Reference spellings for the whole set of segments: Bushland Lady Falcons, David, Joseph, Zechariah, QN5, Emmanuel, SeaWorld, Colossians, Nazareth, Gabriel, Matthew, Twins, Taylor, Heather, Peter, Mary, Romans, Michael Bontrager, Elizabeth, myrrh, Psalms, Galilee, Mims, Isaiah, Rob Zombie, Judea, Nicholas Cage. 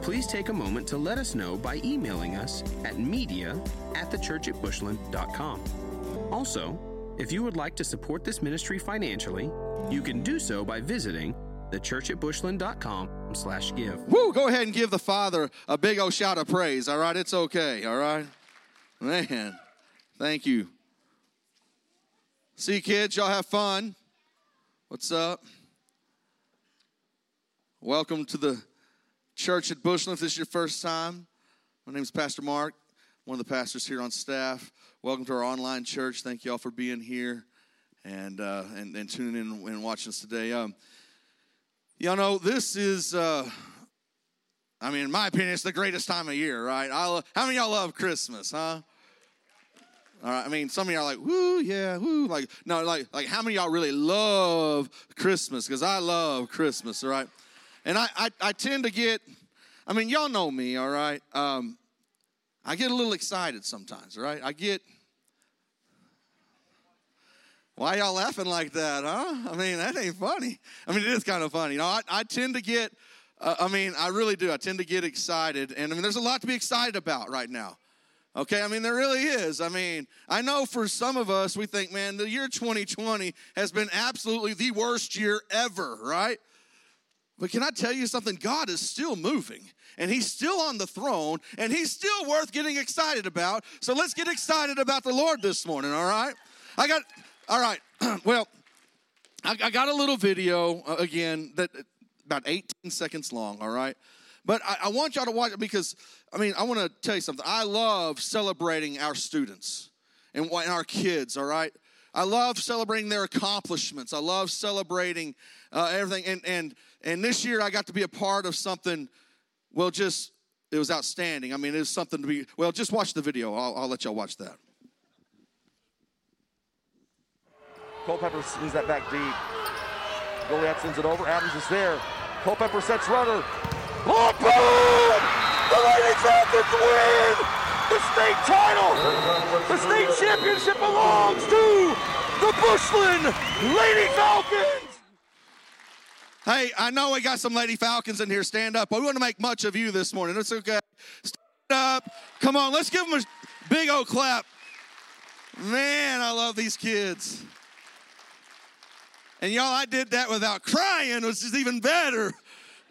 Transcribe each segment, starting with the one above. Please take a moment to let us know by emailing us at media@thechurchatbushland.com. Also, if you would like to support this ministry financially, you can do so by visiting thechurchatbushland.com/give. Woo! Go ahead and give the Father a big old shout of praise, all right? It's okay, all right? Man, thank you. See, kids, y'all have fun. What's up? Welcome to the Church at Bushland. If this is your first time, my name is Pastor Mark, one of the pastors here on staff. Welcome to our online church. Thank you all for being here and tuning in and watching us today. Y'all know this is, in my opinion, it's the greatest time of year, right? How many of y'all love Christmas, huh? All right, some of y'all are like, woo, yeah, woo. Like how many of y'all really love Christmas? Because I love Christmas, all right? And I tend to get, y'all know me, all right? I get a little excited sometimes, right? Why y'all laughing like that, huh? That ain't funny. It is kind of funny. You know, I tend to get, I really do. I tend to get excited. And, there's a lot to be excited about right now. Okay, there really is. I know for some of us, we think, man, the year 2020 has been absolutely the worst year ever, right? But can I tell you something? God is still moving, and he's still on the throne, and he's still worth getting excited about. So let's get excited about the Lord this morning, all right? I got a little video, again, that about 18 seconds long, all right? But I want y'all to watch it because, I want to tell you something. I love celebrating our students and our kids, all right? I love celebrating their accomplishments. I love celebrating everything. And this year I got to be a part of something, it was outstanding. It was something to be, just watch the video. I'll let y'all watch that. Culpepper sends that back deep. Goliath sends it over. Adams is there. Culpepper sets runner. Oh, boom! The Ladies have to win the state title. The state championship belongs to the Bushland Lady Falcons. Hey, I know we got some Lady Falcons in here. Stand up. We want to make much of you this morning. It's okay. Stand up. Come on, let's give them a big old clap. Man, I love these kids. And y'all, I did that without crying, which is even better.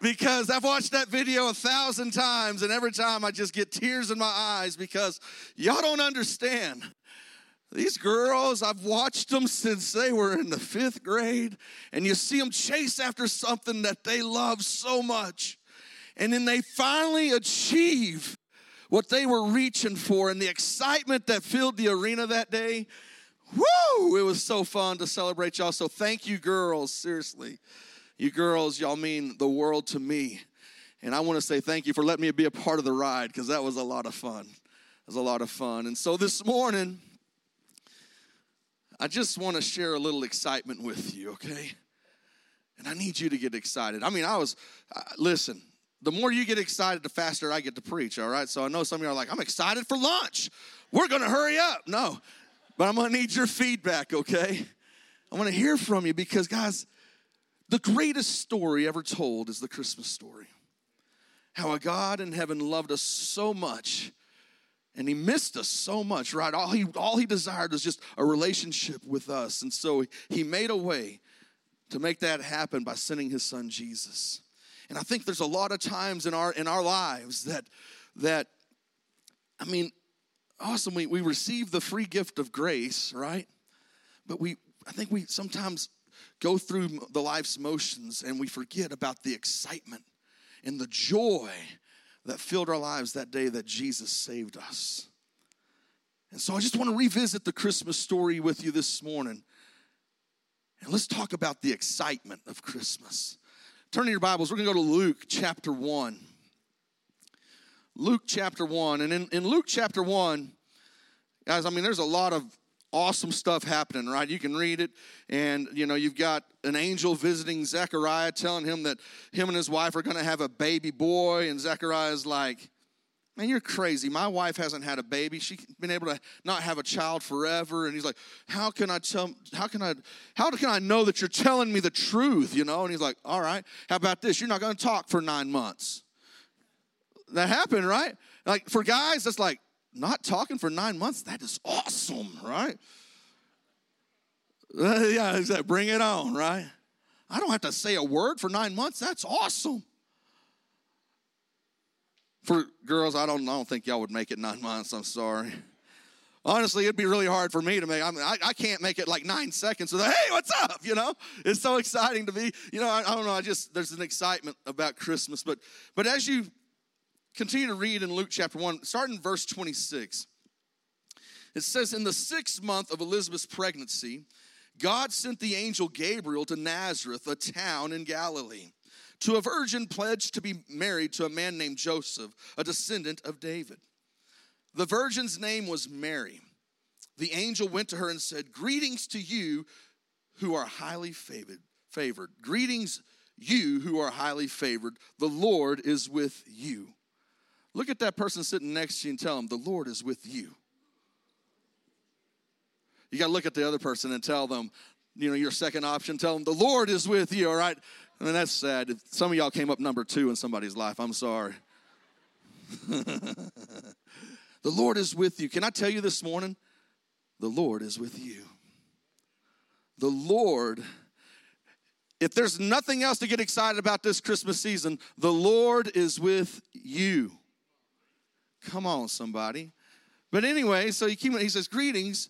Because I've watched that video 1,000 times, and every time I just get tears in my eyes because y'all don't understand. These girls, I've watched them since they were in the 5th grade, and you see them chase after something that they love so much. And then they finally achieve what they were reaching for, and the excitement that filled the arena that day, woo, it was so fun to celebrate y'all. So thank you, girls, seriously. You girls, y'all mean the world to me. And I want to say thank you for letting me be a part of the ride because that was a lot of fun. It was a lot of fun. And so this morning, I just want to share a little excitement with you, okay? And I need you to get excited. Listen, the more you get excited, the faster I get to preach, all right? So I know some of you are like, I'm excited for lunch. We're going to hurry up. No, but I'm going to need your feedback, okay? I want to hear from you because, guys, the greatest story ever told is the Christmas story. How a God in heaven loved us so much, and he missed us so much, right? All he desired was just a relationship with us. And so he made a way to make that happen by sending his son Jesus. And I think there's a lot of times in our lives awesome, we receive the free gift of grace, right? But I think we sometimes go through the life's motions, and we forget about the excitement and the joy that filled our lives that day that Jesus saved us. And so I just want to revisit the Christmas story with you this morning. And let's talk about the excitement of Christmas. Turn to your Bibles. We're going to go to Luke chapter 1. Luke chapter 1. And in Luke chapter 1, Guys, I mean, there's a lot of awesome stuff happening, right? You can read it, and, you know, you've got an angel visiting Zechariah, telling him that him and his wife are going to have a baby boy, and Zechariah's like, man, you're crazy. My wife hasn't had a baby. She's been able to not have a child forever. And he's like, how can I know that you're telling me the truth, you know? And he's like, all right, how about this? You're not going to talk for 9 months. That happened, right? Like, for guys, that's like, not talking for 9 months, that is awesome, right? Yeah, exactly. Bring it on, right? I don't have to say a word for 9 months. That's awesome. For girls, I don't think y'all would make it 9 months. I'm sorry. Honestly, it'd be really hard for me to make. I mean, I can't make it like 9 seconds without, hey, what's up, you know? It's so exciting to be, you know, I don't know. There's an excitement about Christmas. But as you continue to read in Luke chapter 1, starting in verse 26. It says, in the 6th month of Elizabeth's pregnancy, God sent the angel Gabriel to Nazareth, a town in Galilee, to a virgin pledged to be married to a man named Joseph, a descendant of David. The virgin's name was Mary. The angel went to her and said, greetings to you who are highly favored. Greetings, you who are highly favored. The Lord is with you. Look at that person sitting next to you and tell them, the Lord is with you. You got to look at the other person and tell them, you know, your second option. Tell them, the Lord is with you, all right? I mean, that's sad. If some of y'all came up number 2 in somebody's life, I'm sorry. The Lord is with you. Can I tell you this morning? The Lord is with you. The Lord, if there's nothing else to get excited about this Christmas season, the Lord is with you. Come on, somebody. But anyway, so he says, greetings,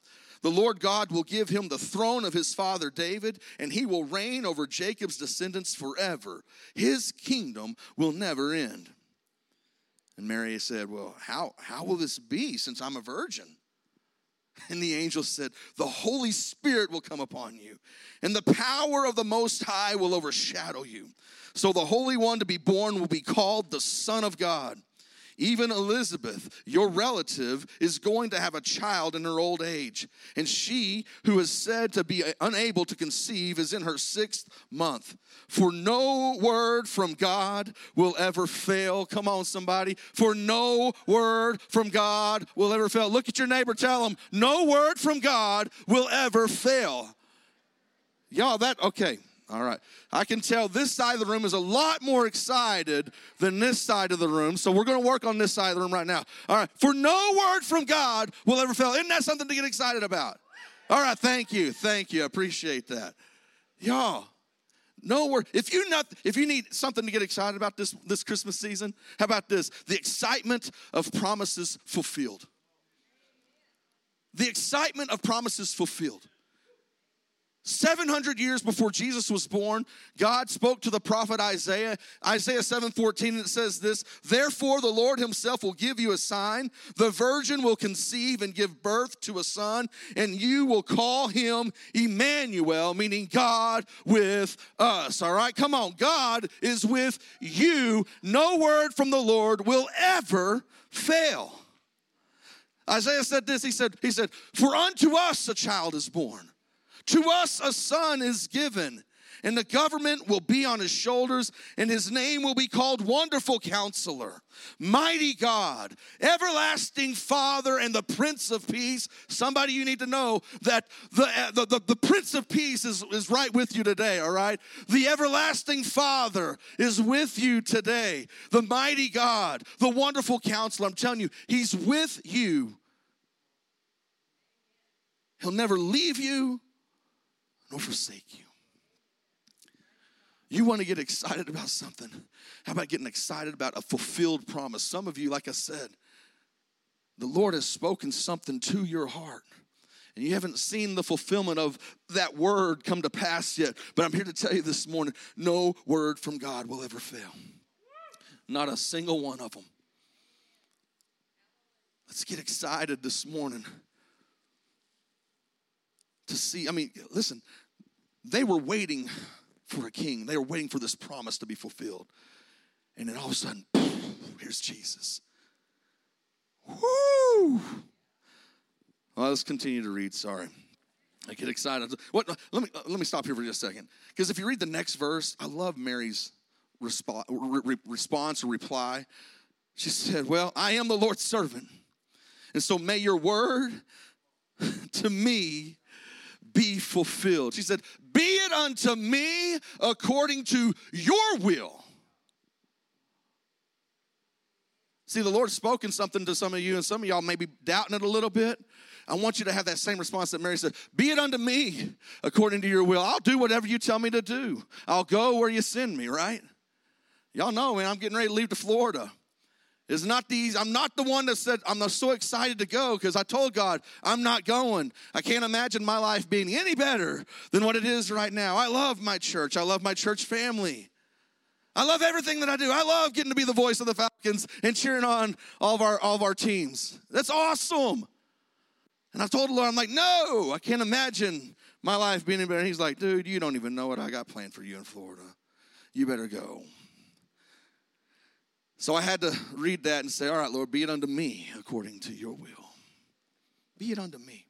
The Lord God will give him the throne of his father David, and he will reign over Jacob's descendants forever. His kingdom will never end. And Mary said, well, how will this be since I'm a virgin? And the angel said, the Holy Spirit will come upon you, and the power of the Most High will overshadow you. So the Holy One to be born will be called the Son of God. Even Elizabeth, your relative, is going to have a child in her old age. And she, who is said to be unable to conceive, is in her 6th month. For no word from God will ever fail. Come on, somebody. For no word from God will ever fail. Look at your neighbor, tell them, no word from God will ever fail. Y'all, okay. All right, I can tell this side of the room is a lot more excited than this side of the room, so we're going to work on this side of the room right now. All right, for no word from God will ever fail. Isn't that something to get excited about? All right, thank you, I appreciate that. Y'all, no word. If you need something to get excited about this Christmas season, how about this? The excitement of promises fulfilled. The excitement of promises fulfilled. 700 years before Jesus was born, God spoke to the prophet Isaiah. Isaiah 7:14, and it says this, therefore the Lord himself will give you a sign. The virgin will conceive and give birth to a son, and you will call him Emmanuel, meaning God with us. All right, come on. God is with you. No word from the Lord will ever fail. Isaiah said this, he said, for unto us a child is born. To us a son is given, and the government will be on his shoulders, and his name will be called Wonderful Counselor, Mighty God, Everlasting Father, and the Prince of Peace. Somebody, you need to know that the Prince of Peace is right with you today, all right? The Everlasting Father is with you today. The Mighty God, the Wonderful Counselor, I'm telling you, he's with you. He'll never leave you. Nor forsake you. You want to get excited about something? How about getting excited about a fulfilled promise? Some of you, like I said, the Lord has spoken something to your heart. And you haven't seen the fulfillment of that word come to pass yet. But I'm here to tell you this morning, no word from God will ever fail. Not a single one of them. Let's get excited this morning to see. I mean, listen, they were waiting for a king. They were waiting for this promise to be fulfilled. And then all of a sudden, here's Jesus. Woo! Well, let's continue to read. Sorry. I get excited. What? Let me stop here for just a second. Because if you read the next verse, I love Mary's response or reply. She said, well, I am the Lord's servant. And so may your word to me be fulfilled. She said, be it unto me according to your will. See, the Lord's spoken something to some of you, and some of y'all may be doubting it a little bit. I want you to have that same response that Mary said, be it unto me according to your will. I'll do whatever you tell me to do. I'll go where you send me, right? Y'all know, man, I'm getting ready to leave to Florida. It's not these. I'm not the one that said, I'm so excited to go because I told God I'm not going. I can't imagine my life being any better than what it is right now. I love my church. I love my church family. I love everything that I do. I love getting to be the voice of the Falcons and cheering on all of our teams. That's awesome. And I told the Lord, I'm like, no, I can't imagine my life being any better. And he's like, dude, you don't even know what I got planned for you in Florida. You better go. So I had to read that and say, all right, Lord, be it unto me according to your will. Be it unto me.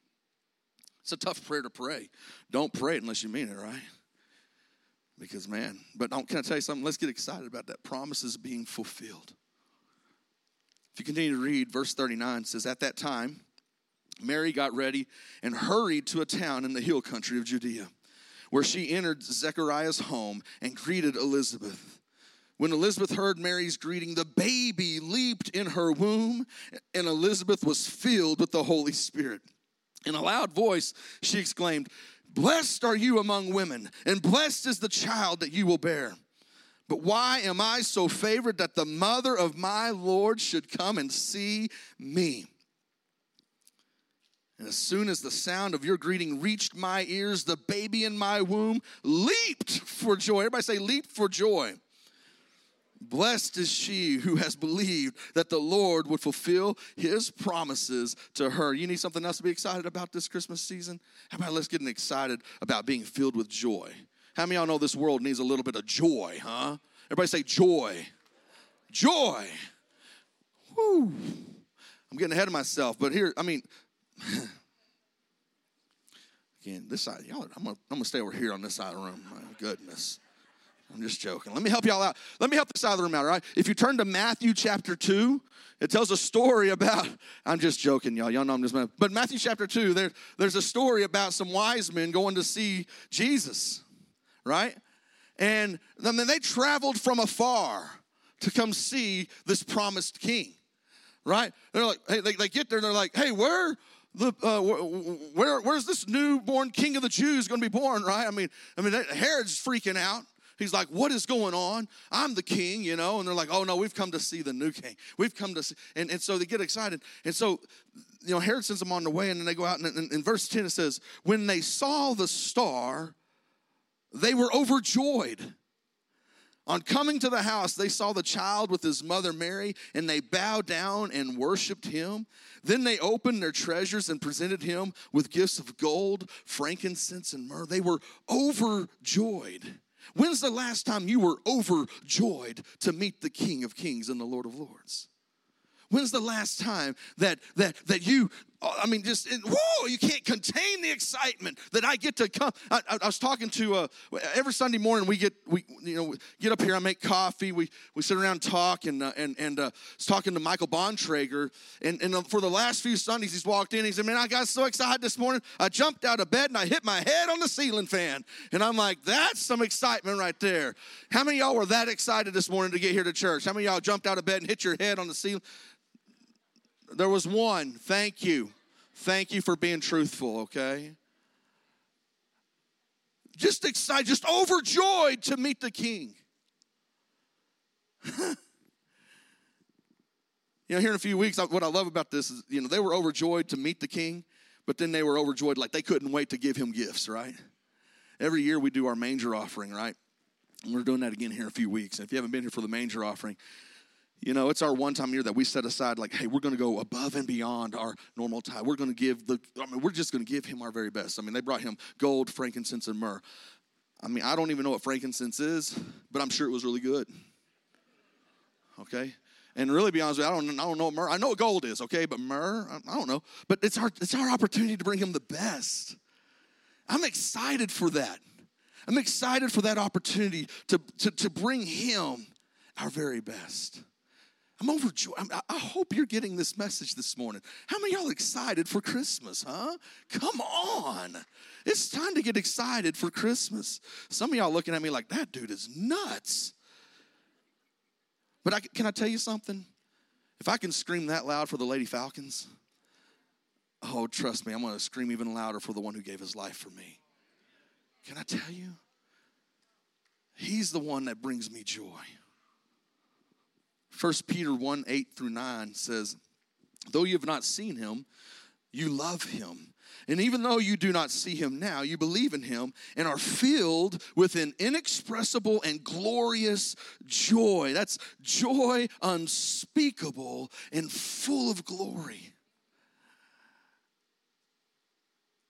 It's a tough prayer to pray. Don't pray it unless you mean it, right? Because, man, but can I tell you something? Let's get excited about that. Promises being fulfilled. If you continue to read, verse 39 says, at that time, Mary got ready and hurried to a town in the hill country of Judea, where she entered Zechariah's home and greeted Elizabeth. When Elizabeth heard Mary's greeting, the baby leaped in her womb, and Elizabeth was filled with the Holy Spirit. In a loud voice, she exclaimed, blessed are you among women, and blessed is the child that you will bear. But why am I so favored that the mother of my Lord should come and see me? And as soon as the sound of your greeting reached my ears, the baby in my womb leaped for joy. Everybody say, leap for joy. Blessed is she who has believed that the Lord would fulfill his promises to her. You need something else to be excited about this Christmas season? How about let's get excited about being filled with joy? How many of y'all know this world needs a little bit of joy, huh? Everybody say joy. Joy. Woo. I'm getting ahead of myself, but here, I mean, again, this side, y'all, I'm gonna stay over here on this side of the room. My goodness. I'm just joking. Let me help y'all out. Let me help this side of the room out, all right? If you turn to Matthew chapter 2, it tells a story about, I'm just joking, y'all. Y'all know I'm just mad. But Matthew chapter 2, there's a story about some wise men going to see Jesus, right? And then they traveled from afar to come see this promised king, right? They're like, hey, they get there and they're like, hey, where's this newborn king of the Jews going to be born, right? I mean, Herod's freaking out. He's like, what is going on? I'm the king, you know. And they're like, oh, no, we've come to see the new king. We've come to see. And so they get excited. And so, you know, Herod sends them on the way, and then they go out. And in verse 10, it says, when they saw the star, they were overjoyed. On coming to the house, they saw the child with his mother Mary, and they bowed down and worshiped him. Then they opened their treasures and presented him with gifts of gold, frankincense, and myrrh. They were overjoyed. When's the last time you were overjoyed to meet the King of Kings and the Lord of Lords? When's the last time that you, whoa, you can't contain the excitement that I get to come. I was talking to, every Sunday morning we get up here, I make coffee, we sit around and talk, and I was talking to Michael Bontrager, and for the last few Sundays he's walked in, he said, man, I got so excited this morning, I jumped out of bed and I hit my head on the ceiling fan, and I'm like, that's some excitement right there. How many of y'all were that excited this morning to get here to church? How many of y'all jumped out of bed and hit your head on the ceiling? There was one. Thank you. Thank you for being truthful, okay? Just excited, just overjoyed to meet the king. You know, here in a few weeks, what I love about this is, you know, they were overjoyed to meet the king. But then they were overjoyed, like they couldn't wait to give him gifts, right? Every year we do our manger offering, right? And we're doing that again here in a few weeks. And if you haven't been here for the manger offering, you know, it's our one time a year that we set aside, like, hey, we're going to go above and beyond our normal tithe. We're going to give we're just going to give him our very best. I mean, they brought him gold, frankincense, and myrrh. I mean, I don't even know what frankincense is, but I'm sure it was really good. Okay? And really, be honest with you, I don't know what myrrh. I know what gold is, okay? But myrrh, I don't know. But it's our opportunity to bring him the best. I'm excited for that. I'm excited for that opportunity to bring him our very best. I'm overjoyed. I hope you're getting this message this morning. How many of y'all excited for Christmas, huh? Come on. It's time to get excited for Christmas. Some of y'all looking at me like, that dude is nuts. But can I tell you something? If I can scream that loud for the Lady Falcons, oh, trust me, I'm going to scream even louder for the one who gave his life for me. Can I tell you? He's the one that brings me joy. 1 Peter 1:8-9 says, though you have not seen him, you love him. And even though you do not see him now, you believe in him and are filled with an inexpressible and glorious joy. That's joy unspeakable and full of glory.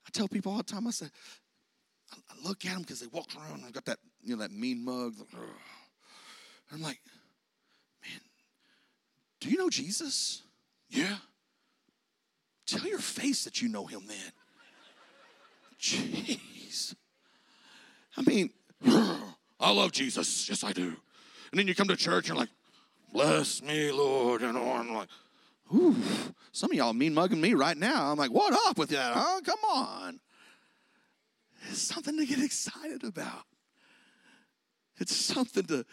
I tell people all the time, I say, I look at them because they walk around and they've got that, you know, that mean mug. And I'm like, man, do you know Jesus? Yeah. Tell your face that you know him then. Jeez. I mean, I love Jesus. Yes, I do. And then you come to church and you're like, bless me, Lord. And I'm like, ooh, some of y'all mean mugging me right now. I'm like, what up with that, huh? Come on. It's something to get excited about. It's something to...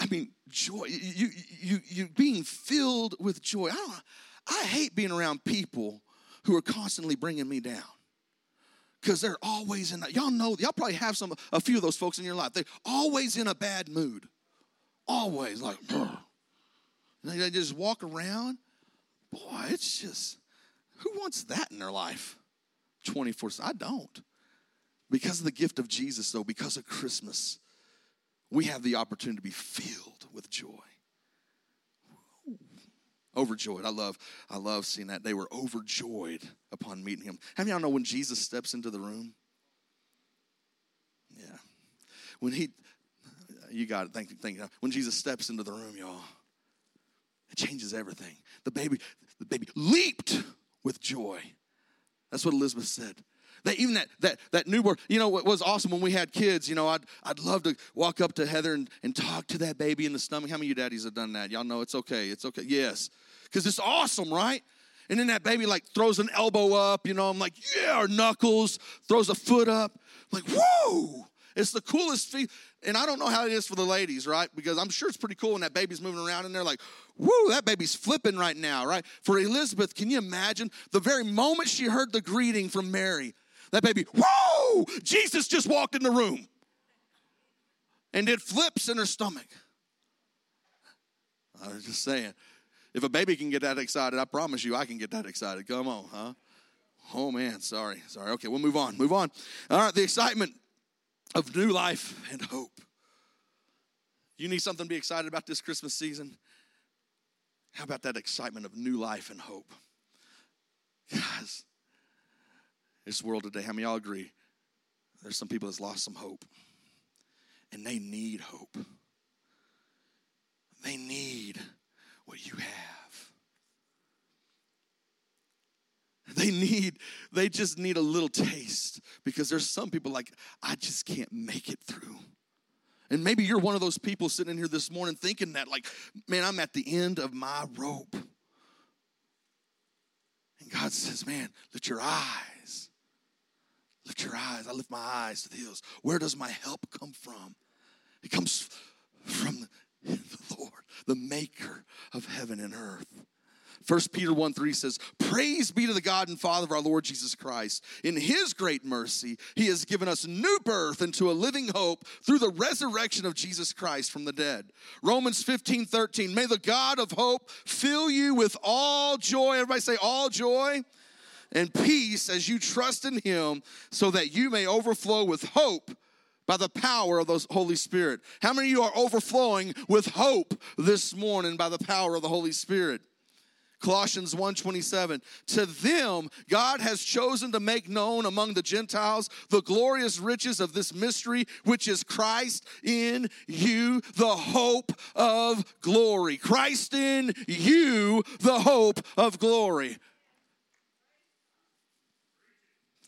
I mean, joy, you being filled with joy. I hate being around people who are constantly bringing me down because they're always in, y'all probably have a few of those folks in your life. They're always in a bad mood, always like, and they just walk around. Boy, it's just, who wants that in their life 24/7? I don't. Because of the gift of Jesus, though, because of Christmas, we have the opportunity to be filled with joy. Overjoyed. I love seeing that. They were overjoyed upon meeting him. How many of y'all know when Jesus steps into the room? Yeah. You got it. Thank you. When Jesus steps into the room, y'all, it changes everything. The baby leaped with joy. That's what Elizabeth said. Even that newborn, you know, what was awesome when we had kids, you know, I'd love to walk up to Heather and talk to that baby in the stomach. How many of you daddies have done that? Y'all know it's okay, yes. Because it's awesome, right? And then that baby, like, throws an elbow up, you know, I'm like, yeah, or knuckles, throws a foot up. I'm like, whoa, it's the coolest feat. And I don't know how it is for the ladies, right? Because I'm sure it's pretty cool when that baby's moving around and they're like, woo, that baby's flipping right now, right? For Elizabeth, can you imagine the very moment she heard the greeting from Mary, that baby, whoa, Jesus just walked in the room. And it flips in her stomach. I was just saying, if a baby can get that excited, I promise you I can get that excited. Come on, huh? Oh, man, sorry. Okay, we'll move on. All right, the excitement of new life and hope. You need something to be excited about this Christmas season? How about that excitement of new life and hope? Guys. This world today, how many of y'all agree? There's some people that's lost some hope. And they need hope. They need what you have. They just need a little taste. Because there's some people like, I just can't make it through. And maybe you're one of those people sitting in here this morning thinking that, like, man, I'm at the end of my rope. And God says, man, lift your eyes. Lift your eyes. I lift my eyes to the hills. Where does my help come from? It comes from the Lord, the maker of heaven and earth. 1 Peter 1:3 says, praise be to the God and Father of our Lord Jesus Christ. In his great mercy, he has given us new birth into a living hope through the resurrection of Jesus Christ from the dead. Romans 15:13, may the God of hope fill you with all joy. Everybody say all joy. and peace as you trust in him, so that you may overflow with hope by the power of the Holy Spirit. How many of you are overflowing with hope this morning by the power of the Holy Spirit? Colossians 1:27, to them God has chosen to make known among the Gentiles the glorious riches of this mystery, which is Christ in you, the hope of glory. Christ in you, the hope of glory.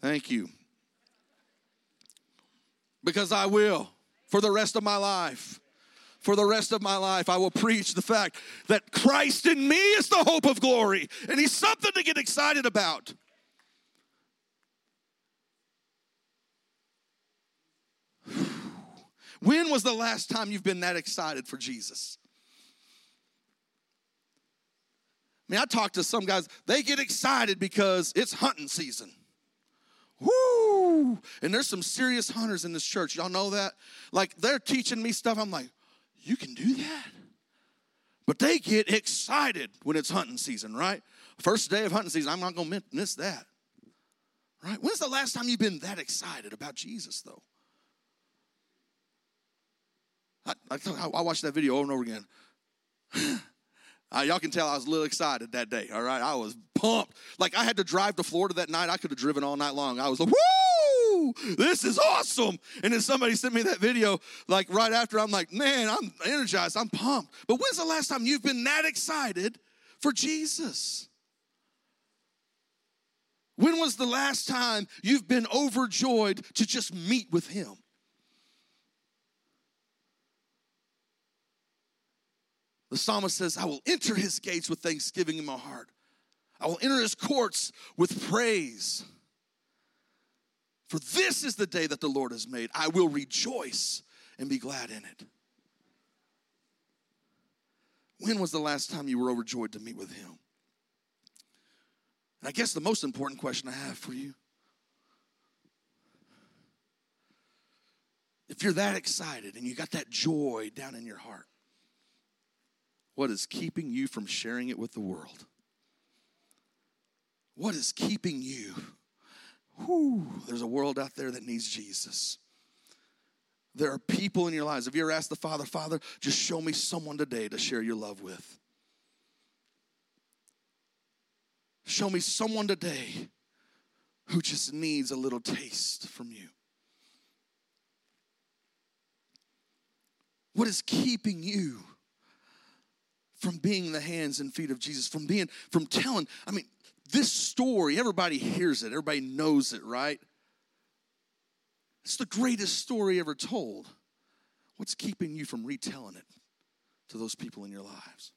Thank you. Because I will, for the rest of my life. For the rest of my life, I will preach the fact that Christ in me is the hope of glory, and he's something to get excited about. When was the last time you've been that excited for Jesus? I mean, I talk to some guys, they get excited because it's hunting season. Woo! And there's some serious hunters in this church. Y'all know that? Like, they're teaching me stuff. I'm like, you can do that? But they get excited when it's hunting season, right? First day of hunting season, I'm not going to miss that, right? When's the last time you've been that excited about Jesus, though? I watched that video over and over again. Y'all can tell I was a little excited that day, all right? I was pumped. Like, I had to drive to Florida that night. I could have driven all night long. I was like, woo, this is awesome. And then somebody sent me that video, like, right after. I'm like, man, I'm energized. I'm pumped. But when's the last time you've been that excited for Jesus? When was the last time you've been overjoyed to just meet with him? The psalmist says, I will enter his gates with thanksgiving in my heart. I will enter his courts with praise. For this is the day that the Lord has made. I will rejoice and be glad in it. When was the last time you were overjoyed to meet with him? And I guess the most important question I have for you, if you're that excited and you got that joy down in your heart, what is keeping you from sharing it with the world? What is keeping you? There's a world out there that needs Jesus. There are people in your lives. Have you ever asked the Father, Father, just show me someone today to share your love with? Show me someone today who just needs a little taste from you. What is keeping you from being the hands and feet of Jesus, from telling? I mean, this story, everybody hears it, everybody knows it, right? It's the greatest story ever told. What's keeping you from retelling it to those people in your lives?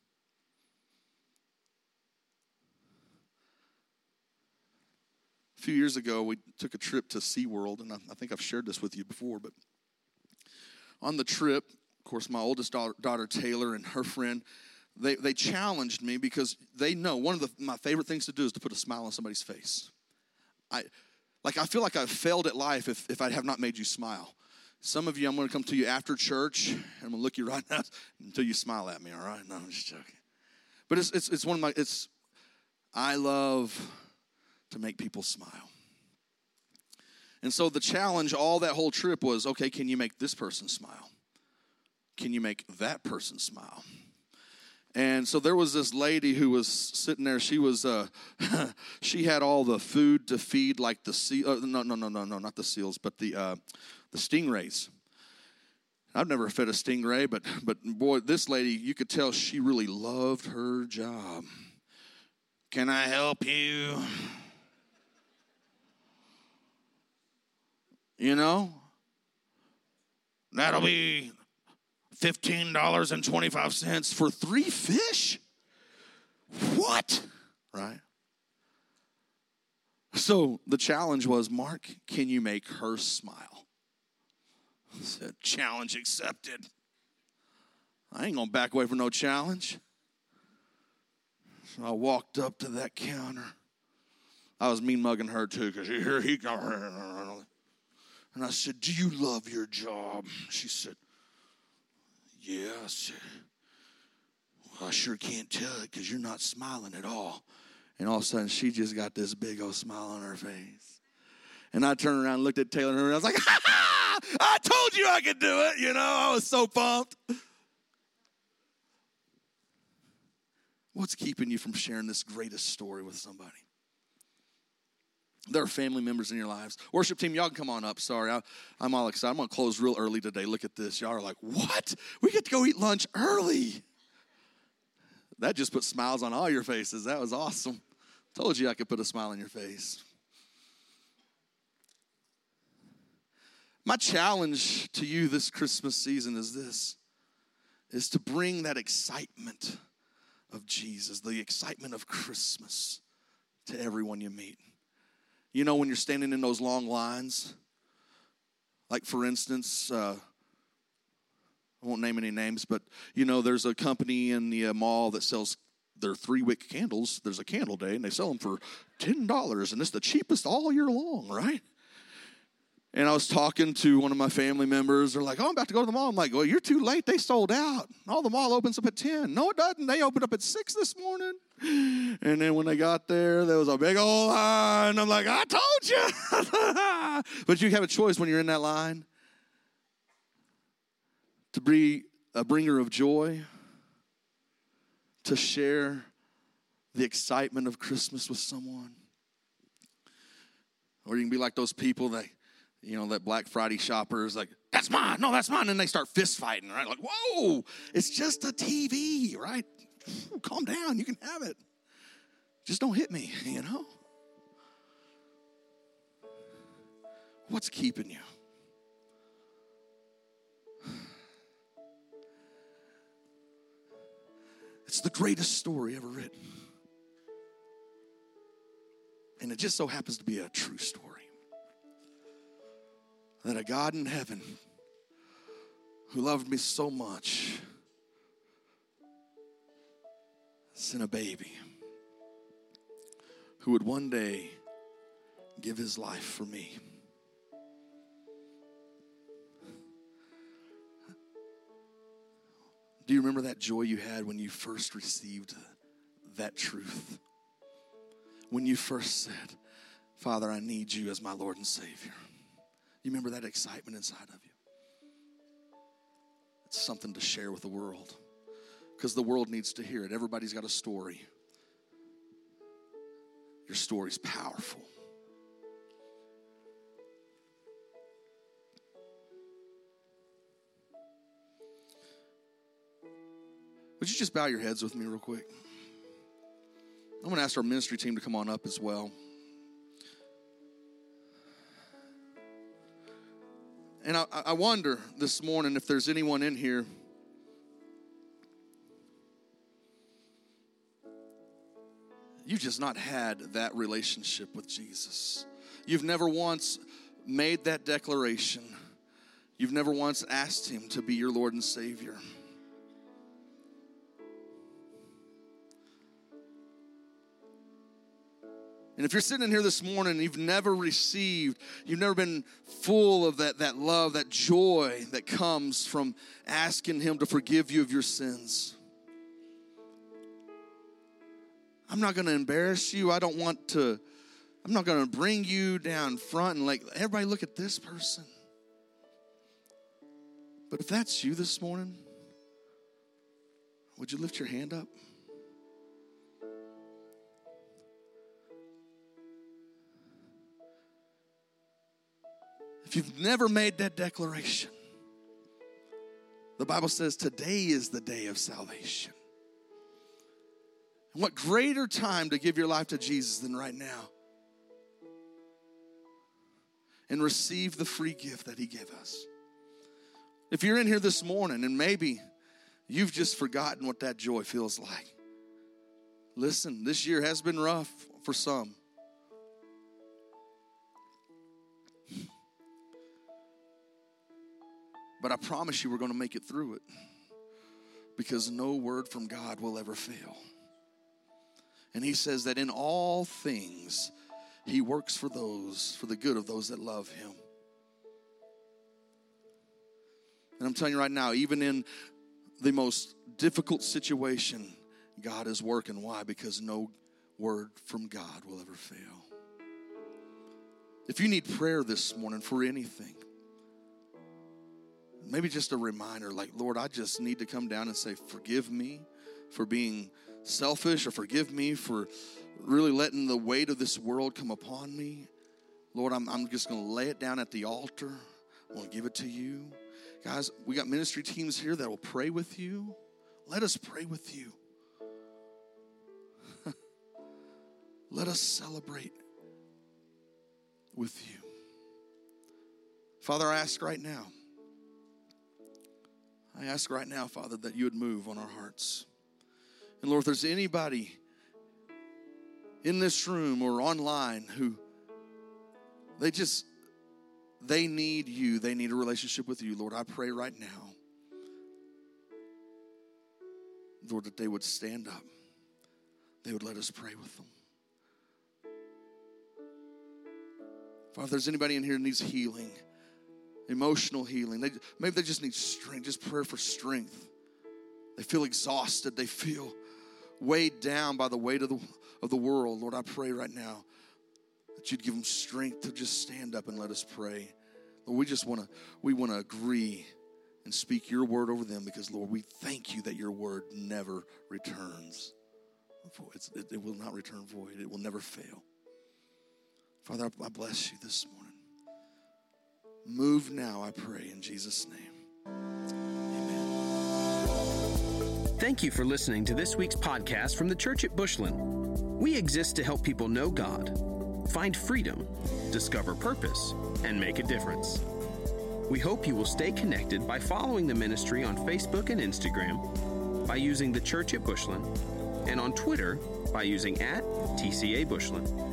A few years ago, we took a trip to SeaWorld, and I think I've shared this with you before, but on the trip, of course, my oldest daughter Taylor, and her friend, They challenged me because they know one of my favorite things to do is to put a smile on somebody's face. I feel like I've failed at life if I have not made you smile. Some of you, I'm going to come to you after church, and I'm going to look you right now until you smile at me, all right? No, I'm just joking. But it's one of my, I love to make people smile. And so the challenge all that whole trip was, okay, can you make this person smile? Can you make that person smile? And so there was this lady who was sitting there. She was, she had all the food to feed, like the seal. Not the seals, but the stingrays. I've never fed a stingray, but boy, this lady, you could tell she really loved her job. Can I help you? You know, that'll be $15.25 for 3 fish? What? Right? So the challenge was, Mark, can you make her smile? I said, challenge accepted. I ain't going to back away from no challenge. So I walked up to that counter. I was mean mugging her too, because here he got her. And I said, do you love your job? She said, yeah. I said, well, I sure can't tell it because you're not smiling at all. And all of a sudden, she just got this big old smile on her face. And I turned around and looked at Taylor, and I was like, ha ha, I told you I could do it. You know, I was so pumped. What's keeping you from sharing this greatest story with somebody? There are family members in your lives. Worship team, y'all can come on up. Sorry, I'm all excited. I'm going to close real early today. Look at this. Y'all are like, what? We get to go eat lunch early. That just put smiles on all your faces. That was awesome. Told you I could put a smile on your face. My challenge to you this Christmas season is this, is to bring that excitement of Jesus, the excitement of Christmas to everyone you meet. You know, when you're standing in those long lines, like for instance, I won't name any names, but you know, there's a company in the mall that sells their 3-wick candles. There's a candle day, and they sell them for $10, and it's the cheapest all year long, right? And I was talking to one of my family members. They're like, oh, I'm about to go to the mall. I'm like, well, you're too late. They sold out. Oh, the mall opens up at 10. No, it doesn't. They opened up at 6 this morning. And then when they got there, there was a big old line. I'm like, I told you. But you have a choice when you're in that line to be a bringer of joy, to share the excitement of Christmas with someone. Or you can be like those people that, you know, that Black Friday shoppers, like, that's mine. No, that's mine. And they start fist fighting, right? Like, whoa, it's just a TV, right? Calm down. You can have it. Just don't hit me, you know? What's keeping you? It's the greatest story ever written. And it just so happens to be a true story. That a God in heaven who loved me so much sent a baby who would one day give his life for me. Do you remember that joy you had when you first received that truth? When you first said, Father, I need you as my Lord and Savior. You remember that excitement inside of you. It's something to share with the world because the world needs to hear it. Everybody's got a story. Your story's powerful. Would you just bow your heads with me real quick? I'm going to ask our ministry team to come on up as well. And I wonder this morning if there's anyone in here you've just not had that relationship with Jesus. You've never once made that declaration. You've never once asked him to be your Lord and Savior. And if you're sitting in here this morning and you've never been full of that love, that joy that comes from asking him to forgive you of your sins. I'm not going to embarrass you. I'm not going to bring you down front and like, everybody look at this person. But if that's you this morning, would you lift your hand up? If you've never made that declaration, the Bible says today is the day of salvation. And what greater time to give your life to Jesus than right now and receive the free gift that he gave us. If you're in here this morning and maybe you've just forgotten what that joy feels like, listen, this year has been rough for some. But I promise you we're going to make it through it because no word from God will ever fail. And he says that in all things, he works for the good of those that love him. And I'm telling you right now, even in the most difficult situation, God is working. Why? Because no word from God will ever fail. If you need prayer this morning for anything, maybe just a reminder, like, Lord, I just need to come down and say, forgive me for being selfish, or forgive me for really letting the weight of this world come upon me. Lord, I'm just going to lay it down at the altar. I'm going to give it to you. Guys, we got ministry teams here that will pray with you. Let us pray with you. Let us celebrate with you. Father, I ask right now, Father, that you would move on our hearts. And Lord, if there's anybody in this room or online who they need you, they need a relationship with you, Lord, I pray right now, Lord, that they would stand up. They would let us pray with them. Father, if there's anybody in here who needs healing, emotional healing, maybe they just need strength, just prayer for strength. They feel exhausted. They feel weighed down by the weight of the world. Lord, I pray right now that you'd give them strength to just stand up and let us pray. Lord, we want to agree and speak your word over them, because, Lord, we thank you that your word never returns void. It will not return void. It will never fail. Father, I bless you this morning. Move now, I pray, in Jesus' name. Amen. Thank you for listening to this week's podcast from the Church at Bushland. We exist to help people know God, find freedom, discover purpose, and make a difference. We hope you will stay connected by following the ministry on Facebook and Instagram, by using the Church at Bushland, and on Twitter by using @TCA Bushland.